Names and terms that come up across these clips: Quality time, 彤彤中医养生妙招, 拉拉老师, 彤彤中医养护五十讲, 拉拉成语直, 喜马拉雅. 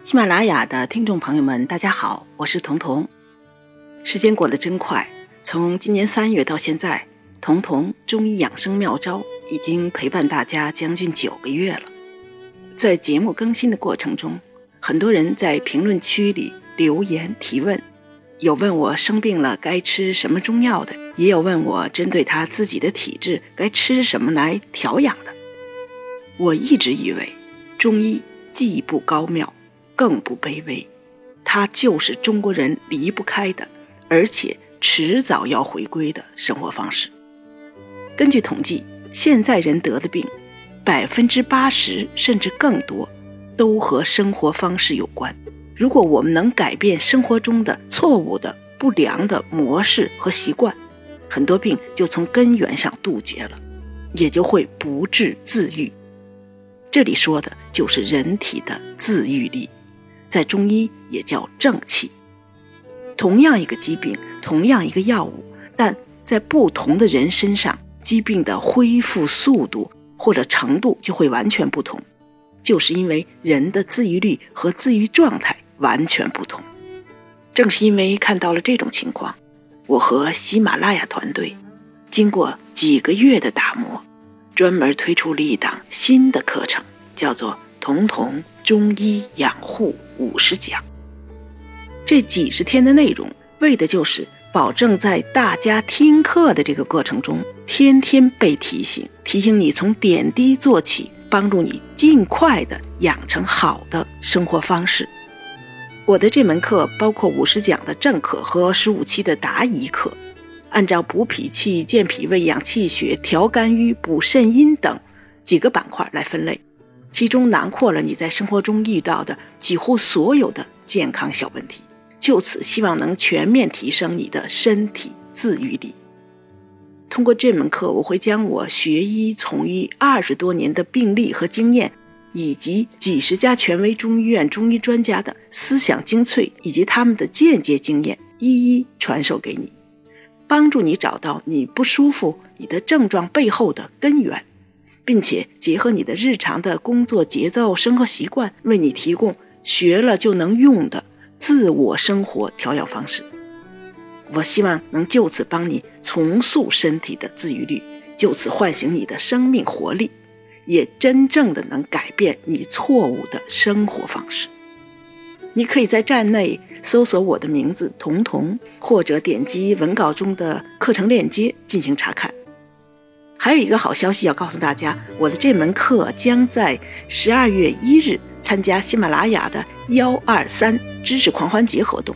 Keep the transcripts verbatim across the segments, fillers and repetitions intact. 喜马拉雅的听众朋友们，大家好，我是彤彤。时间过得真快，从今年三月到现在，彤彤中医养生妙招已经陪伴大家将近九个月了。在节目更新的过程中，很多人在评论区里留言提问，有问我生病了该吃什么中药的，也有问我针对他自己的体质该吃什么来调养的。我一直以为中医既不高妙更不卑微，它就是中国人离不开的，而且迟早要回归的生活方式。根据统计，现在人得的病 百分之八十 甚至更多都和生活方式有关。如果我们能改变生活中的错误的不良的模式和习惯，很多病就从根源上杜绝了，也就会不治自愈。这里说的就是人体的自愈力，在中医也叫正气。同样一个疾病，同样一个药物，但在不同的人身上，疾病的恢复速度或者程度就会完全不同，就是因为人的自愈力和自愈状态完全不同。正是因为看到了这种情况，我和喜马拉雅团队经过几个月的打磨，专门推出了一档新的课程，叫做彤彤中医养护五十讲。这几十天的内容，为的就是保证在大家听课的这个过程中，天天被提醒，提醒你从点滴做起，帮助你尽快的养成好的生活方式。我的这门课包括五十讲的正课和十五期的答疑课，按照补脾气、健脾胃、养气血、调肝郁、补肾阴等几个板块来分类，其中囊括了你在生活中遇到的几乎所有的健康小问题，就此希望能全面提升你的身体自愈力。通过这门课，我会将我学医从医二十多年的病例和经验，以及几十家权威中医院中医专家的思想精粹以及他们的间接经验，一一传授给你，帮助你找到你不舒服、你的症状背后的根源，并且结合你的日常的工作节奏、生活习惯，为你提供学了就能用的自我生活调养方式。我希望能就此帮你重塑身体的自愈力，就此唤醒你的生命活力，也真正的能改变你错误的生活方式。你可以在站内搜索我的名字彤彤，或者点击文稿中的课程链接进行查看。还有一个好消息要告诉大家，我的这门课将在十二月一日参加喜马拉雅的一二三知识狂欢节活动，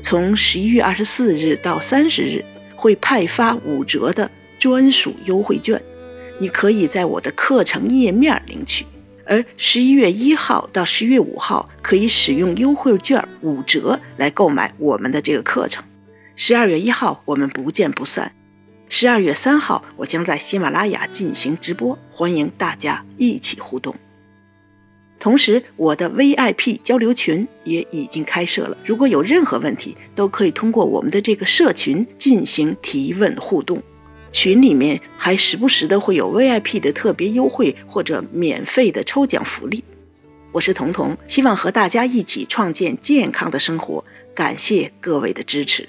从十一月二十四日到三十日会派发五折的专属优惠券，你可以在我的课程页面领取。而十一月一号到十月五号可以使用优惠券五折来购买我们的这个课程。十二月一号我们不见不散。十二月三号我将在喜马拉雅进行直播，欢迎大家一起互动。同时，我的 V I P 交流群也已经开设了，如果有任何问题都可以通过我们的这个社群进行提问互动。群里面还时不时的会有 V I P 的特别优惠或者免费的抽奖福利。我是彤彤，希望和大家一起创建健康的生活，感谢各位的支持。